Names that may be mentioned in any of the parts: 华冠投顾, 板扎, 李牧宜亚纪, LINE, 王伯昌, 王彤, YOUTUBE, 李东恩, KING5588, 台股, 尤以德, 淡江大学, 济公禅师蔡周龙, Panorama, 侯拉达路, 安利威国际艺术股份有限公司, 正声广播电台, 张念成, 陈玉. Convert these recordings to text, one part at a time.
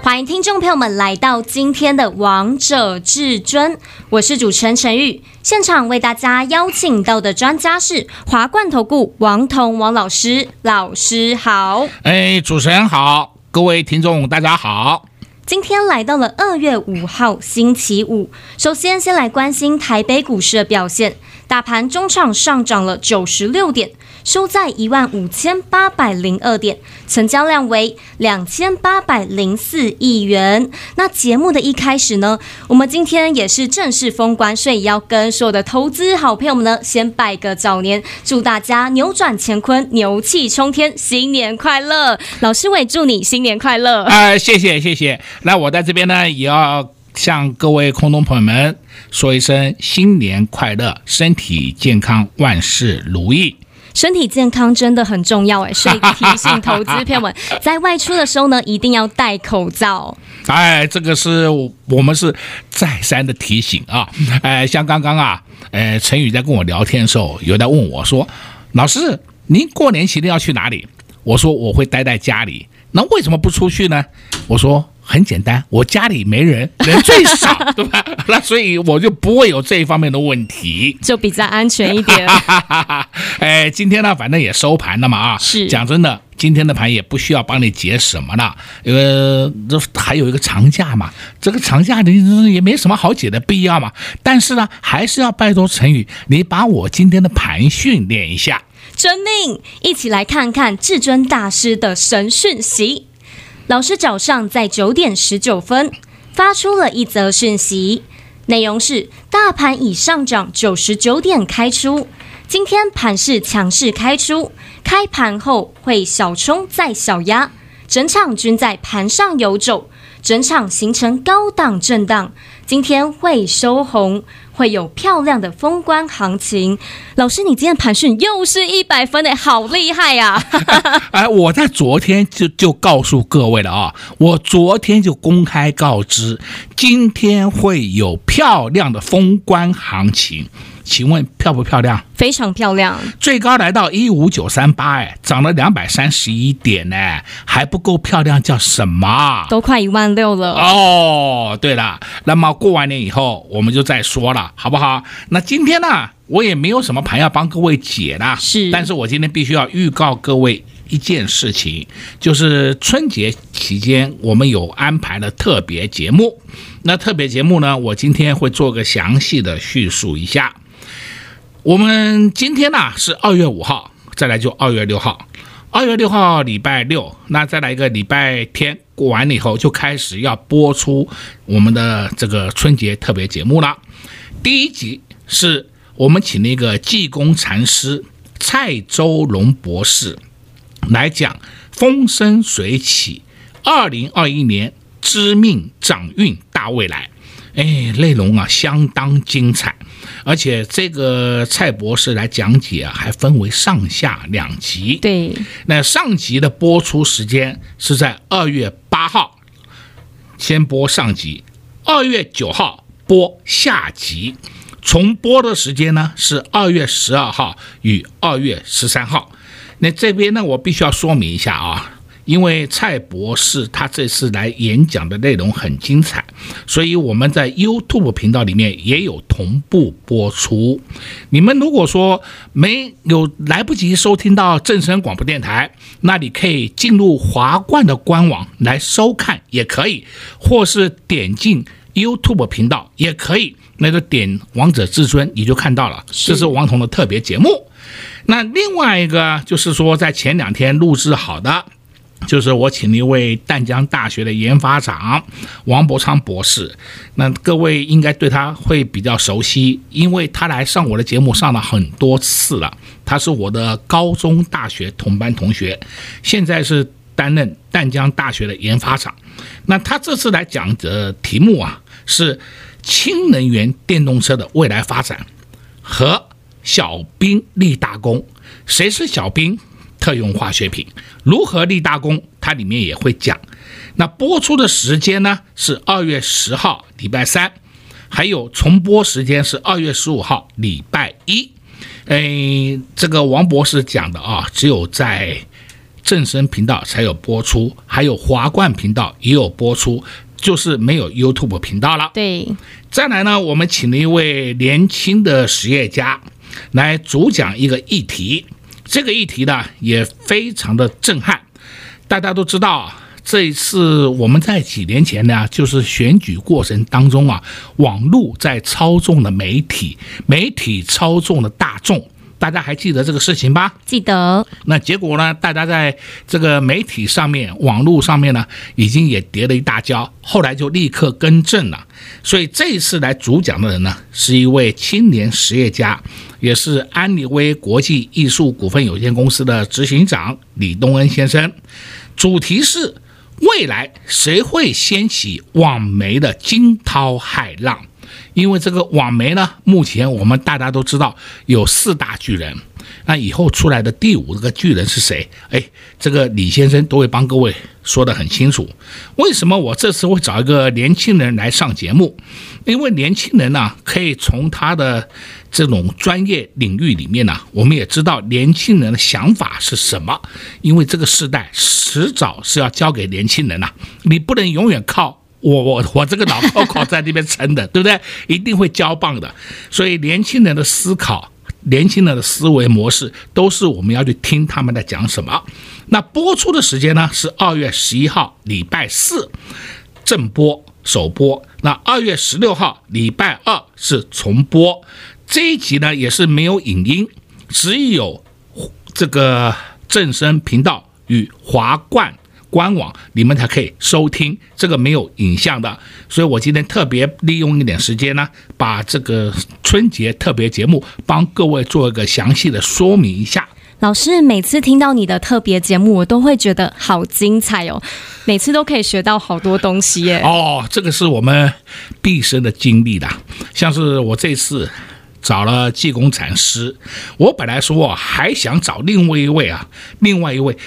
欢迎听众朋友们来到今天的《王者至尊》，我是主持人陈玉，现场为大家邀请到的专家是华冠投顾王彤王老师，老师好。主持人好，各位听众大家好。今天来到了2月5号星期五，首先来关心台北股市的表现，大盘中场上涨了96点。收在15802点，成交量为2804亿元。那节目的一开始呢，我们今天也是正式封关，所以要跟所有的投资好朋友们呢，先拜个早年，祝大家扭转乾坤，牛气冲天，新年快乐！老师，我也祝你新年快乐。谢谢谢谢。那我在这边呢，也要向各位空中朋友们说一声新年快乐，身体健康，万事如意。身体健康真的很重要，所以提醒投资朋友们，在外出的时候呢，一定要戴口罩。这个是我们是再三的提醒啊。像刚刚啊，陈宇在跟我聊天的时候，有在问我说：“老师，您过年期间要去哪里？”我说：“我会待在家里。”那为什么不出去呢？我说：“很简单，我家里没人，人最少，对吧？那所以我就不会有这一方面的问题，就比较安全一点。今天呢，反正也收盘了嘛啊。是，讲真的，今天的盘也不需要帮你解什么了，因为这还有一个长假嘛，这个长假也没什么好解的必要嘛。但是呢，还是要拜托陈宇，你把我今天的盘训练一下。遵命，一起来看看至尊大师的神讯息。”老师早上在9点19分发出了一则讯息，内容是：大盘已上涨99点开出，今天盘势强势开出，开盘后会小冲再小压，整场均在盘上游走，整场形成高档震荡，今天会收红，会有漂亮的封关行情。老师，你今天盘讯又是100分的，好厉害呀！我在昨天就告诉各位了啊，我昨天就公开告知，今天会有漂亮的封关行情。请问漂不漂亮？非常漂亮，最高来到15938，涨了231点，还不够漂亮叫什么？都快16000了哦。对了，那么过完年以后我们就再说了，好不好？那今天呢，我也没有什么盘要帮各位解了，是。但是我今天必须要预告各位一件事情，就是春节期间我们有安排了特别节目。那特别节目呢，我今天会做个详细的叙述一下。我们今天呢是2月5号，再来就2月6号。2月6号礼拜六，那再来一个礼拜天，过完了以后就开始要播出我们的这个春节特别节目了。第一集是我们请那个济公禅师蔡周龙博士来讲风生水起2021年知命掌运大未来。内容啊相当精彩，而且这个蔡博士来讲解啊，还分为上下两集。对，那上集的播出时间是在2月8号先播上集，2月9号播下集，重播的时间呢是2月12号与2月13号。那这边呢，我必须要说明一下啊。因为蔡博士他这次来演讲的内容很精彩，所以我们在 YouTube 频道里面也有同步播出。你们如果说没有来不及收听到正声广播电台，那你可以进入华冠的官网来收看也可以，或是点进 YouTube 频道也可以，那就点王者至尊你就看到了，这是王彤的特别节目。那另外一个就是说在前两天录制好的，就是我请了一位淡江大学的研发长王伯昌博士，那各位应该对他会比较熟悉，因为他来上我的节目上了很多次了，他是我的高中大学同班同学，现在是担任淡江大学的研发长。那他这次来讲的题目啊，是氢能源电动车的未来发展和小兵立大功。谁是小兵？特用化学品如何立大功？它里面也会讲。那播出的时间呢是2月10号礼拜三，还有重播时间是2月15号礼拜一。这个王博士讲的啊，只有在正声频道才有播出，还有华冠频道也有播出，就是没有 YouTube 频道了。对，再来呢，我们请了一位年轻的实业家来主讲一个议题，这个议题呢也非常的震撼。大家都知道，这一次我们在几年前呢，就是选举过程当中啊，网络在操纵了媒体，媒体操纵了大众。大家还记得这个事情吧？记得。那结果呢，大家在这个媒体上面、网络上面呢，已经也跌了一大跤，后来就立刻更正了。所以这一次来主讲的人呢，是一位青年实业家，也是安利威国际艺术股份有限公司的执行长李东恩先生。主题是未来谁会掀起网媒的惊涛骇浪。因为这个网媒呢，目前我们大家都知道有4大巨人，那以后出来的第5个巨人是谁？这个李先生都会帮各位说得很清楚。为什么我这次会找一个年轻人来上节目？因为年轻人呢，可以从他的这种专业领域里面呢，我们也知道年轻人的想法是什么。因为这个时代迟早是要交给年轻人了，你不能永远靠我这个脑壳在那边撑的，对不对？一定会交棒的。所以年轻人的思考，年轻人的思维模式，都是我们要去听他们在讲什么。那播出的时间呢是2月11号礼拜四正播首播，那2月16号礼拜二是重播。这一集呢也是没有影音，只有这个正声频道与华冠官网你们才可以收听，这个没有影像的。所以我今天特别利用一点时间呢，把这个春节特别节目帮各位做一个详细的说明一下。老师，每次听到你的特别节目我都会觉得好精彩哦，每次都可以学到好多东西耶。这个是我们毕生的经历啦。像是我这次找了济公禅师，我本来说还想找另外一位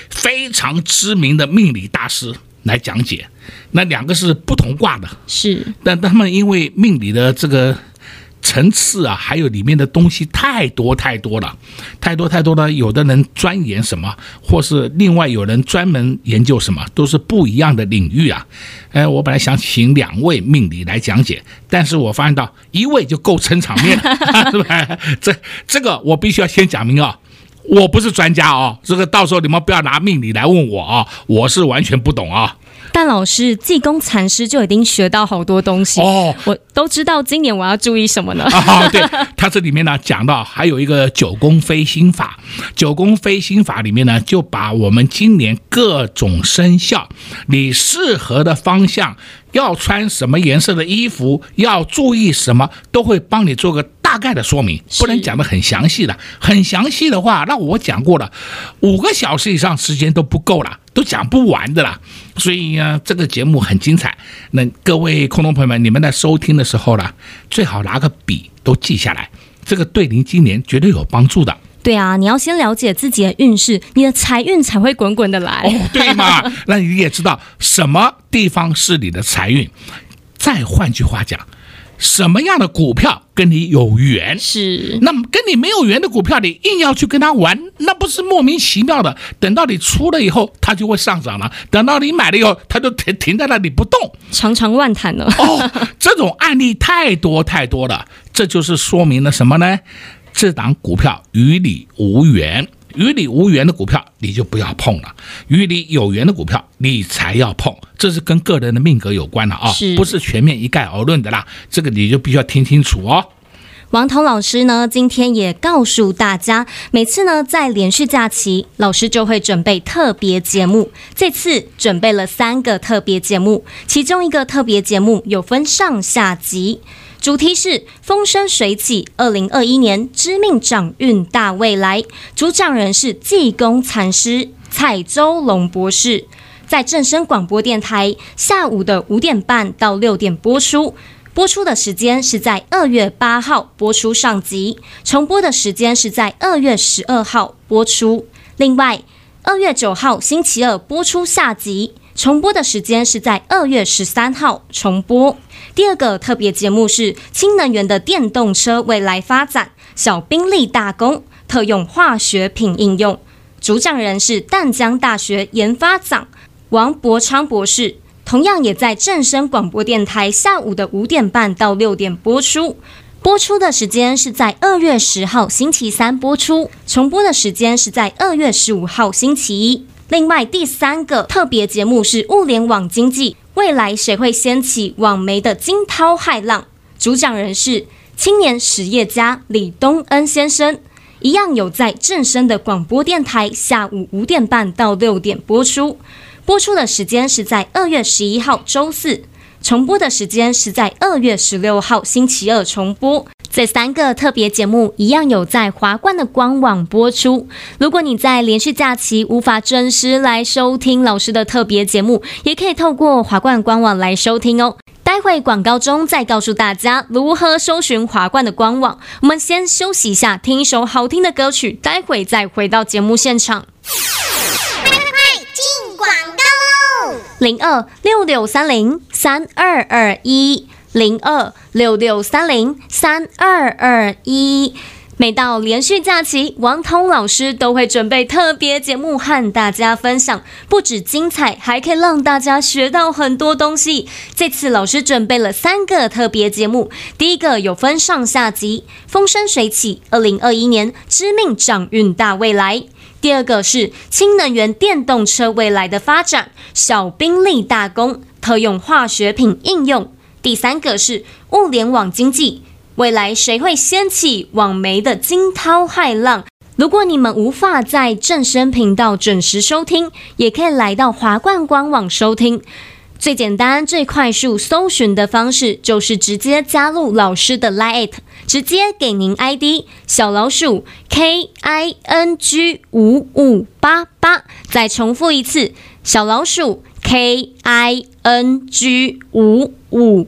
非常知名的命理大师来讲解，那2个是不同卦的，是，但他们因为命理的这个层次啊，还有里面的东西太多了，有的人钻研什么，或是另外有人专门研究什么，都是不一样的领域啊。我本来想请2位命理来讲解，但是我发现到1位就够撑场面了，是吧？这个我必须要先讲明啊，我不是专家哦，这个到时候你们不要拿命理来问我啊，我是完全不懂啊。但老师，济公禅师就已经学到好多东西哦，我都知道今年我要注意什么呢？对，他这里面呢讲到还有一个九宫飞星法里面呢，就把我们今年各种生肖你适合的方向，要穿什么颜色的衣服，要注意什么，都会帮你做个大概的说明，不能讲得很详细的。很详细的话，那我讲过了，5个小时以上时间都不够了，都讲不完的了。所以呢，这个节目很精彩。那各位空中朋友们，你们在收听的时候呢，最好拿个笔都记下来，这个对您今年绝对有帮助的。对啊，你要先了解自己的运势，你的财运才会滚滚的来。对嘛？那你也知道什么地方是你的财运。再换句话讲，什么样的股票跟你有缘，是，那么跟你没有缘的股票你硬要去跟他玩，那不是莫名其妙的，等到你出了以后它就会上涨了，等到你买了以后它就停在那里不动，常常乱谈了。这种案例太多了，这就是说明了什么呢？这档股票与你无缘，与你无缘的股票你就不要碰了，与你有缘的股票你才要碰，这是跟个人的命格有关的啊，不是全面一概而论的啦，这个你就必须要听清楚哦。王彤老师呢，今天也告诉大家，每次呢在连续假期，老师就会准备特别节目。这次准备了3个特别节目，其中一个特别节目有分上下集。主题是风生水起2021年知命掌运大未来，主讲人是济公禅师蔡周龙博士，在正声广播电台下午的5点半到6点播出。播出的时间是在2月8号播出上集，重播的时间是在2月12号播出。另外，2月9号星期二播出下集，重播的时间是在2月13号重播。第二个特别节目是氢能源的电动车未来发展，小兵力大功，特用化学品应用。主讲人是淡江大学研发长王伯昌博士。同样也在正声广播电台下午的5点半到6点播出，播出的时间是在2月10号星期三播出，重播的时间是在2月15号星期一。另外第三个特别节目是物联网经济，未来谁会掀起网媒的惊涛骇浪？主讲人是青年实业家李东恩先生，一样有在正声的广播电台下午5点半到6点播出。播出的时间是在2月11号周四，重播的时间是在2月16号星期二重播。这三个特别节目一样有在华冠的官网播出。如果你在连续假期无法准时来收听老师的特别节目，也可以透过华冠官网来收听哦。待会广告中再告诉大家如何搜寻华冠的官网。我们先休息一下，听一首好听的歌曲，待会再回到节目现场。02-6630-3221，02-6630-3221。每到连续假期，王彤老师都会准备特别节目和大家分享，不止精彩，还可以让大家学到很多东西。这次老师准备了3个特别节目，第一个有分上下集，风生水起2021年知命掌运大未来。第二个是氢能源电动车未来的发展，小兵力大功，特用化学品应用。第三个是物联网经济，未来谁会掀起网媒的惊涛骇浪？如果你们无法在正声频道准时收听，也可以来到华冠官网收听。最简单最快速搜寻的方式就是直接加入老师的 LINE， 直接给您 ID 小老鼠 KING5588， 再重复一次小老鼠 KING5588，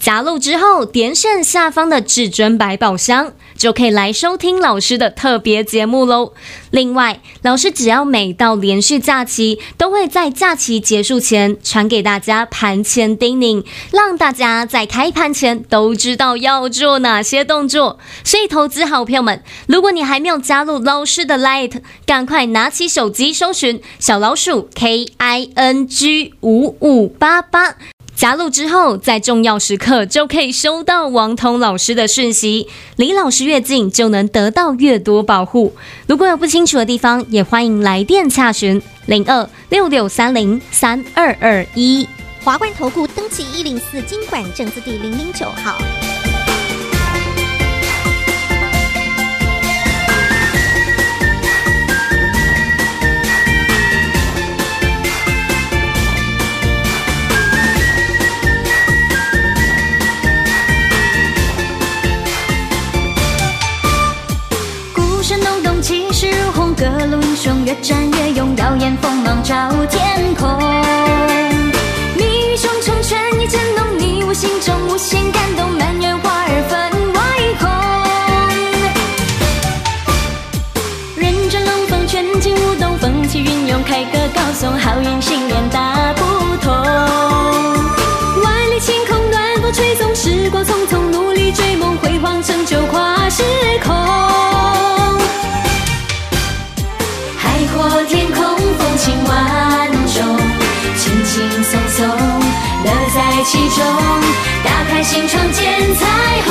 加入之后点选下方的至尊百宝箱，就可以来收听老师的特别节目喽。另外，老师只要每到连续假期，都会在假期结束前传给大家盘前叮咛，让大家在开盘前都知道要做哪些动作。所以，投资好朋友们，如果你还没有加入老师的 LINE， 赶快拿起手机搜寻小老鼠 KING5588。加入之后，在重要时刻就可以收到王彤老师的讯息，离老师越近就能得到越多保护。如果有不清楚的地方，也欢迎来电洽询02-6630-3221。华冠投顾登记104金管证字第009号。各路英雄越战越勇，耀眼锋芒照天空。你与熊成全一阵浓，你我心中无限感动，满园花儿分外红。人转龙凤，卷起舞动，风起云涌，凯歌高颂，好运新年大不同。万里晴空，暖风吹送，时光匆匆，努力追梦，辉煌成就跨时空。海阔天空，风情万种，轻轻松松乐在其中，打开心窗见彩虹。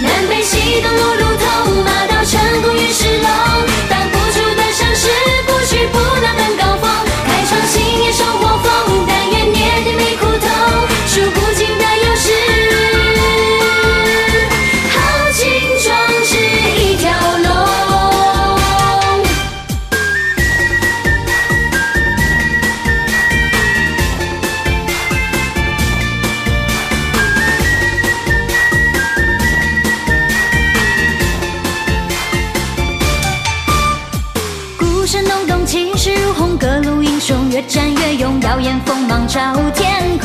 南北西东路路通，马到成功与石龙，挡不住的盛世，不屈不挠登高峰，开创新年收获丰，但愿年年没苦痛，数不尽的优势，豪情壮志一条龙。越战越勇，耀眼锋芒照天空。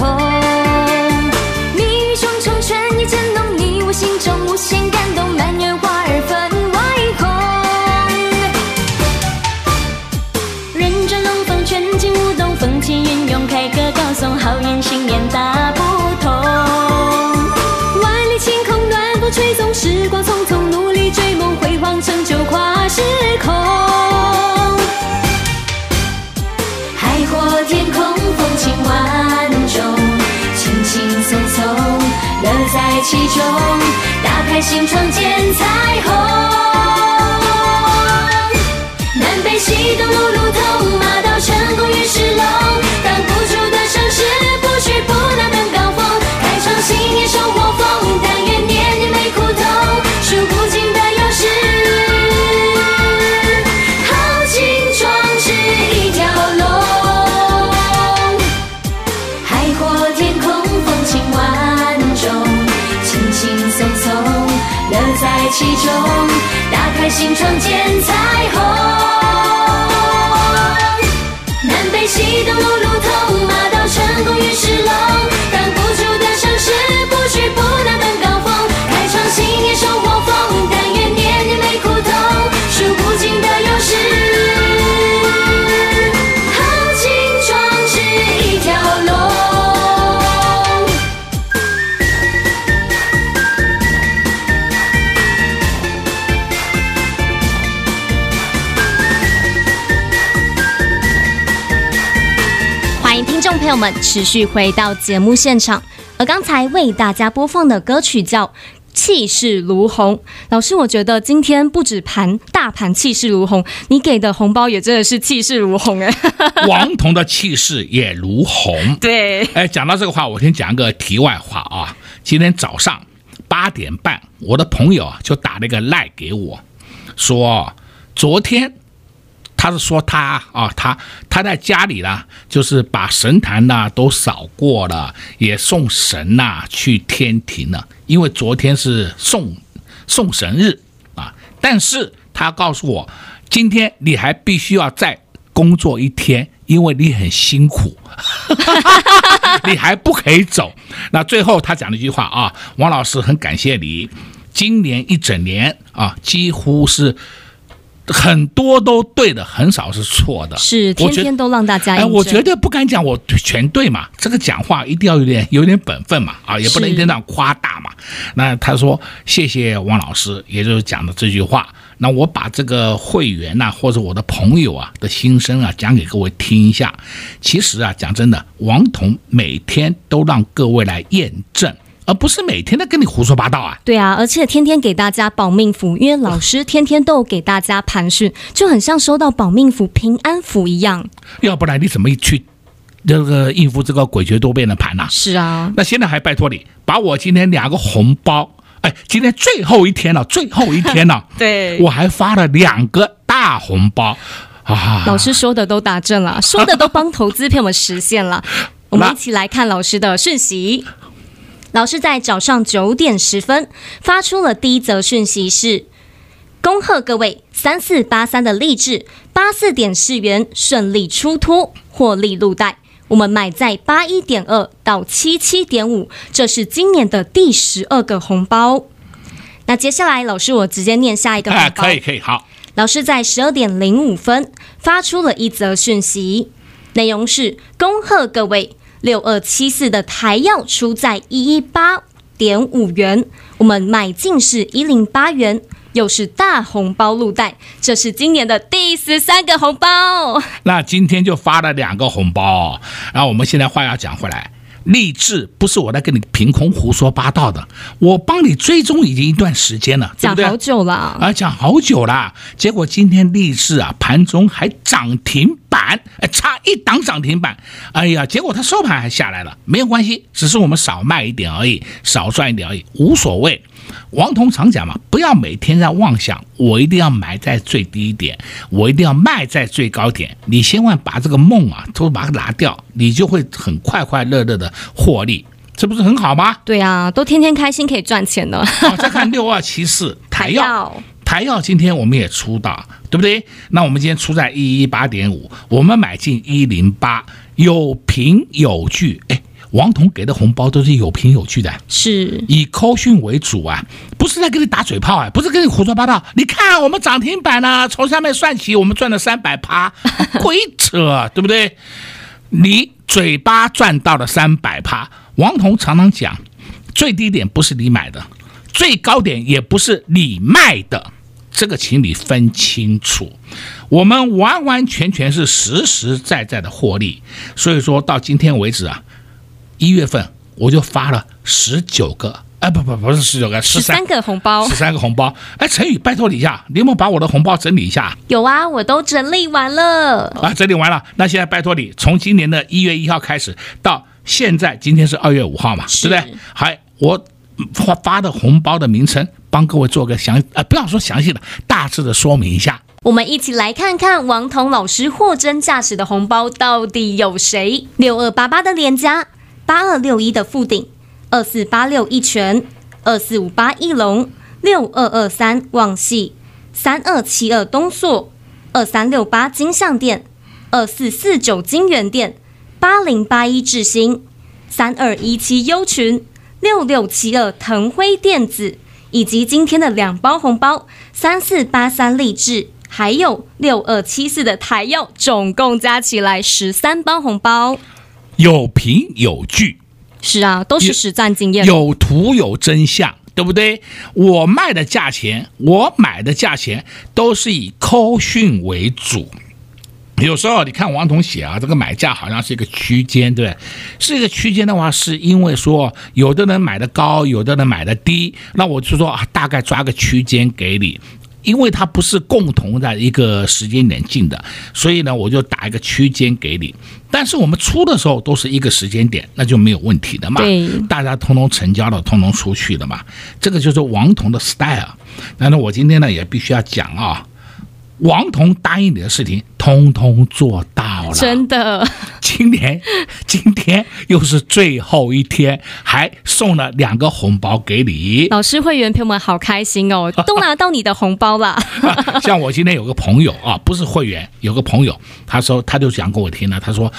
乐在其中，打开心窗见彩虹。南北西东路路通，马到成功与石龙，挡不住的城市，不屈不挠登高峰。开创新年收获丰，但愿年年没苦头，数不尽的优势，豪情壮志一条龙。海阔天空，风情万种，轻轻松松乐在其中，打开心窗见彩虹。南北西东路路通，马到成功与石龙，挡不住的城市，不屈不挠登高峰。开创新年收获丰，但愿年年没苦头，数不尽的优势，豪情壮志一条龙。听众朋友们，持续回到节目现场，而刚才为大家播放的歌曲叫《气势如虹》。老师，我觉得今天不止盘大盘气势如虹，你给的红包也真的是气势如虹哎。王彤的气势也如虹。对，哎，讲到这个话，我先讲个题外话啊。今天早上8点半，我的朋友就打了一个LINE给我，说昨天。他是说他在家里呢，就是把神坛呢都扫过了，也送神呐去天庭了，因为昨天是送神日啊。但是他告诉我，今天你还必须要再工作一天，因为你很辛苦，你还不可以走。那最后他讲了一句话啊，王老师很感谢你，今年一整年啊，几乎是。很多都对的，很少是错的，是天天都让大家印证。我绝对不敢讲我全对嘛，这个讲话一定要有点本分嘛，啊，也不能一天到晚夸大嘛。那他说谢谢王老师，也就是讲的这句话。那我把这个会员呐，或者我的朋友啊的心声啊讲给各位听一下。其实啊，讲真的，王彤每天都让各位来验证。而不是每天都跟你胡说八道啊！对啊，而且天天给大家保命符，因为老师天天都有给大家盘讯，就很像收到保命符、平安符一样。要不然你怎么去这个应付这个诡谲多变的盘呢？是啊，那现在还拜托你把我今天两个红包，哎，今天最后一天了，对，我还发了2个大红包啊！老师说的都打正了，说的都帮投资朋友们实现了。我们一起来看老师的讯息。老师在早上9点10分发出了第一则讯息是：恭贺各位3483的励志84.4元顺利出脱，获利入袋。我们买在81.2到77.5，这是今年的第12个红包。那接下来，老师我直接念下一个红包。可以，好。老师在12点05分发出了一则讯息，内容是：恭贺各位。6274的台药出在118.5元，我们买进是108元，又是大红包入袋，这是今年的第13个红包。那今天就发了2个红包，然后我们现在话要讲回来，励志不是我在跟你凭空胡说八道的，我帮你追踪已经一段时间了，对不对？讲好久了，结果今天励志啊盘中还涨停板，差一档涨停板，哎呀，结果它收盘还下来了，没有关系，只是我们少卖一点而已，少赚一点而已，无所谓。王彤常讲嘛，不要每天在妄想我一定要买在最低点，我一定要卖在最高点，你千万把这个梦啊都把它拿掉，你就会很快乐的获利，这不是很好吗？对啊，都天天开心可以赚钱的。好、再看6274台药今天我们也出到，对不对？那我们今天出在 118.5， 我们买进108，有凭有据。哎，王彤给的红包都是有凭有据的，是以扣讯为主啊，不是在跟你打嘴炮啊，不是跟你胡说八道。你看我们涨停板呢，从下面算起，我们赚了300%，鬼扯，对不对？你嘴巴赚到了300%。王彤常常讲，最低点不是你买的，最高点也不是你卖的，这个请你分清楚。我们完全是实实在在的获利，所以说到今天为止啊。1月份我就发了19个，哎，不是19个，13个红包，13个红包。哎，陈宇，拜托你一下，你有没有把我的红包整理一下？有啊，我都整理完了。啊，整理完了，那现在拜托你，从今年的1月1号开始，到现在今天是2月5号嘛，对不对？还我发的红包的名称，帮各位做个不要说详细的，大致的说明一下。我们一起来看看王彤老师货真价实的红包到底有谁？6288的脸颊，8261的富鼎，2486一拳，2458一龙，6223旺系，3272东硕，2368金象店，2449金源店，8081智新，3217优群，6672腾辉电子，以及今天的2包红包，3483励志，还有6274的台药，总共加起来13包红包，有凭有据。是啊，都是实战经验，有图有真相，对不对？我卖的价钱，我买的价钱都是以扣讯为主。有时候你看王彤写啊，这个买价好像是一个区间，对不对？是一个区间的话，是因为说有的人买的高，有的人买的低，那我就说啊，大概抓个区间给你。因为它不是共同在一个时间点进的，所以呢，我就打一个区间给你。但是我们出的时候都是一个时间点，那就没有问题的嘛。大家通通成交了，通通出去的嘛。这个就是王彤的 style。但是我今天呢也必须要讲啊，王彤答应你的事情，通通做到了。真的，今天又是最后一天，还送了2个红包给你。老师，会员朋友们好开心哦，都拿到你的红包了。像我今天有个朋友啊，不是会员，有个朋友，他就讲给我听了，他说，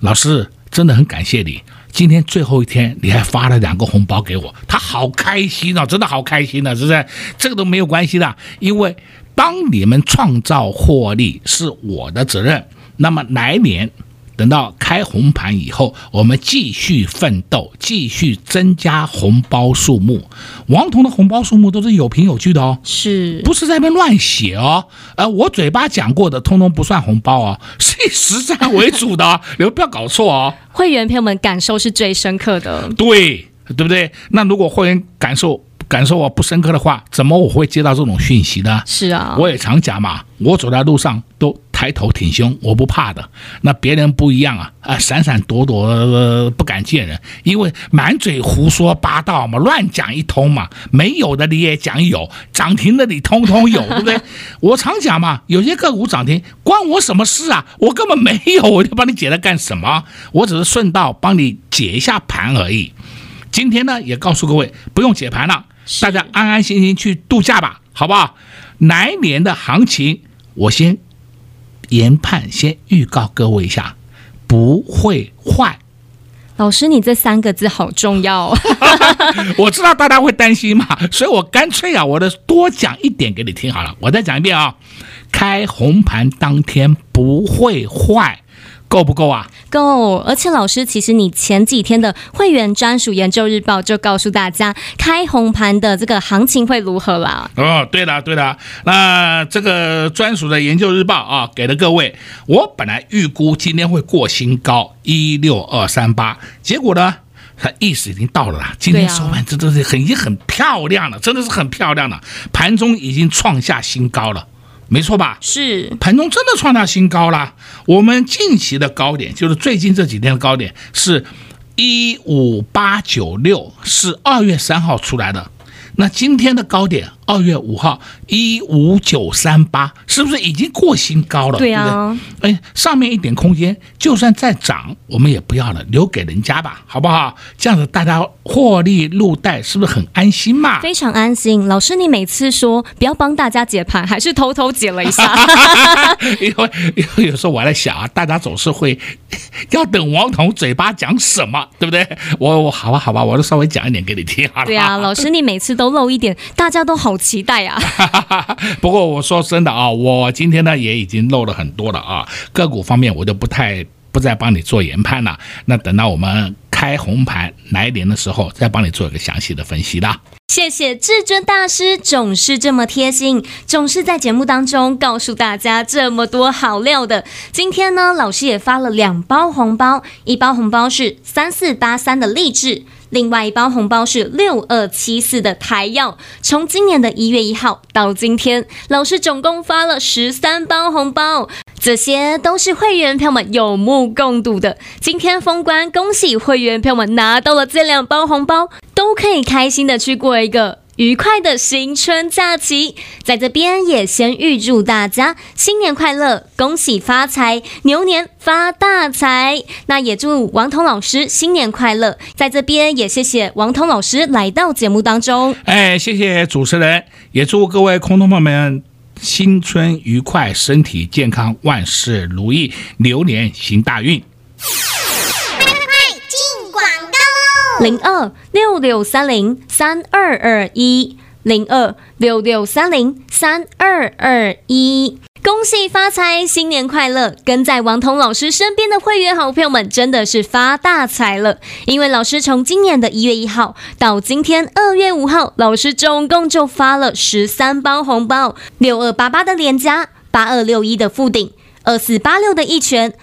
老师真的很感谢你。今天最后一天，你还发了2个红包给我，他好开心啊，真的好开心啊，是不是？这个都没有关系的，因为帮你们创造获利是我的责任。那么来年等到开红盘以后，我们继续奋斗，继续增加红包数目。王彤的红包数目都是有凭有据的哦，是不是在那边乱写哦？我嘴巴讲过的，通通不算红包哦，是以实战为主的哦，你们不要搞错哦。会员朋友们感受是最深刻的，对，对不对？那如果会员感受我不深刻的话，怎么我会接到这种讯息呢？是啊，我也常讲嘛，我走在路上都抬头挺胸，我不怕的。那别人不一样啊，闪闪躲躲，不敢见人，因为满嘴胡说八道嘛，乱讲一通嘛，没有的你也讲有，涨停的你通通有，对不对？我常讲嘛，有些个股涨停关我什么事啊？我根本没有，我就帮你解了干什么？我只是顺道帮你解一下盘而已。今天呢，也告诉各位，不用解盘了。大家安安心心去度假吧，好不好？来年的行情，我先研判，先预告各位一下，不会坏。老师，你这3个字好重要哦。我知道大家会担心嘛，所以我干脆啊，我多讲一点给你听好了。我再讲一遍啊，开红盘当天不会坏。够不够啊？够！而且老师，其实你前几天的会员专属研究日报就告诉大家开红盘的这个行情会如何啦。哦，对了，那这个专属的研究日报啊，给了各位，我本来预估今天会过新高16238，结果呢，它意思已经到了啦。今天收盘，这都是已经很漂亮了，真的是很漂亮了，盘中已经创下新高了。没错吧？是，盘中真的创下新高了。我们近期的高点，就是最近这几天的高点是15896，是2月3号出来的。那今天的高点2月5号15938，是不是已经过新高了？对啊，对不对？哎，上面一点空间，就算再涨，我们也不要了，留给人家吧，好不好？这样子大家获利入袋，是不是很安心嘛？非常安心。老师，你每次说不要帮大家解盘，还是偷偷解了一下。因为有时候我在想啊，大家总是会要等王彤嘴巴讲什么，对不对？我好吧，我就稍微讲一点给你听好了。对啊，老师你每次都漏一点，大家都好期待啊。不过我说真的啊，我今天呢也已经漏了很多了啊，个股方面我就不再帮你做研判了，那等到我们开红盘来年的时候再帮你做一个详细的分析啦。谢谢至尊大师总是这么贴心，总是在节目当中告诉大家这么多好料的。今天呢，老师也发了2包红包，1包红包是3483的励志，另外一包红包是6274的台药，从今年的1月1号到今天，老师总共发了13包红包，这些都是会员票们有目共睹的。今天封关，恭喜会员票们拿到了这两包红包，都可以开心的去过一个愉快的新春假期。在这边也先预祝大家新年快乐，恭喜发财，牛年发大财。那也祝王彤老师新年快乐，在这边也谢谢王彤老师来到节目当中。谢谢主持人，也祝各位空头朋友们新春愉快，身体健康，万事如意，牛年行大运。02-6630-3221，02-6630-3221，恭喜发财，新年快乐！跟在王彤老师身边的会员好朋友们真的是发大财了，因为老师从今年的1月1号到今天2月5号，老师总共就发了13包红包，6288的连加，8261的附顶，2486的一拳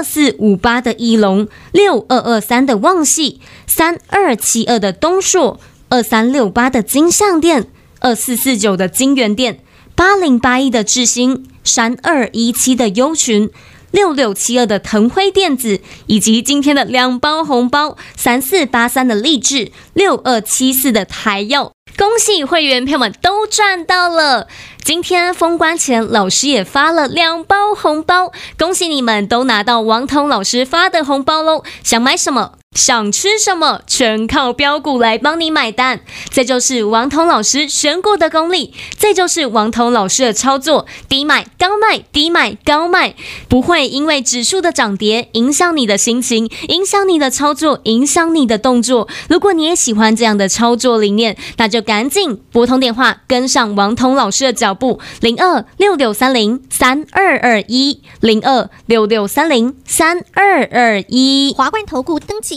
，2458的一龙，6223的旺系，3272的东硕，2368的金象店，2449的金源店，8081的智新，3217的优群，6672的腾辉电子，以及今天的两包红包，3483的励志，6274的台药。恭喜会员票们都赚到了！今天封关前，老师也发了两包红包，恭喜你们都拿到王彤老师发的红包喽！想买什么，想吃什么，全靠标股来帮你买单。这就是王彤老师选股的功力，这就是王彤老师的操作，低买高卖，低买高卖，不会因为指数的涨跌影响你的心情，影响你的操作，影响你的动作。如果你也喜欢这样的操作理念，那就赶紧拨通电话，跟上王彤老师的脚步，02-6630-3221，02-6630-3221。华冠投顾登记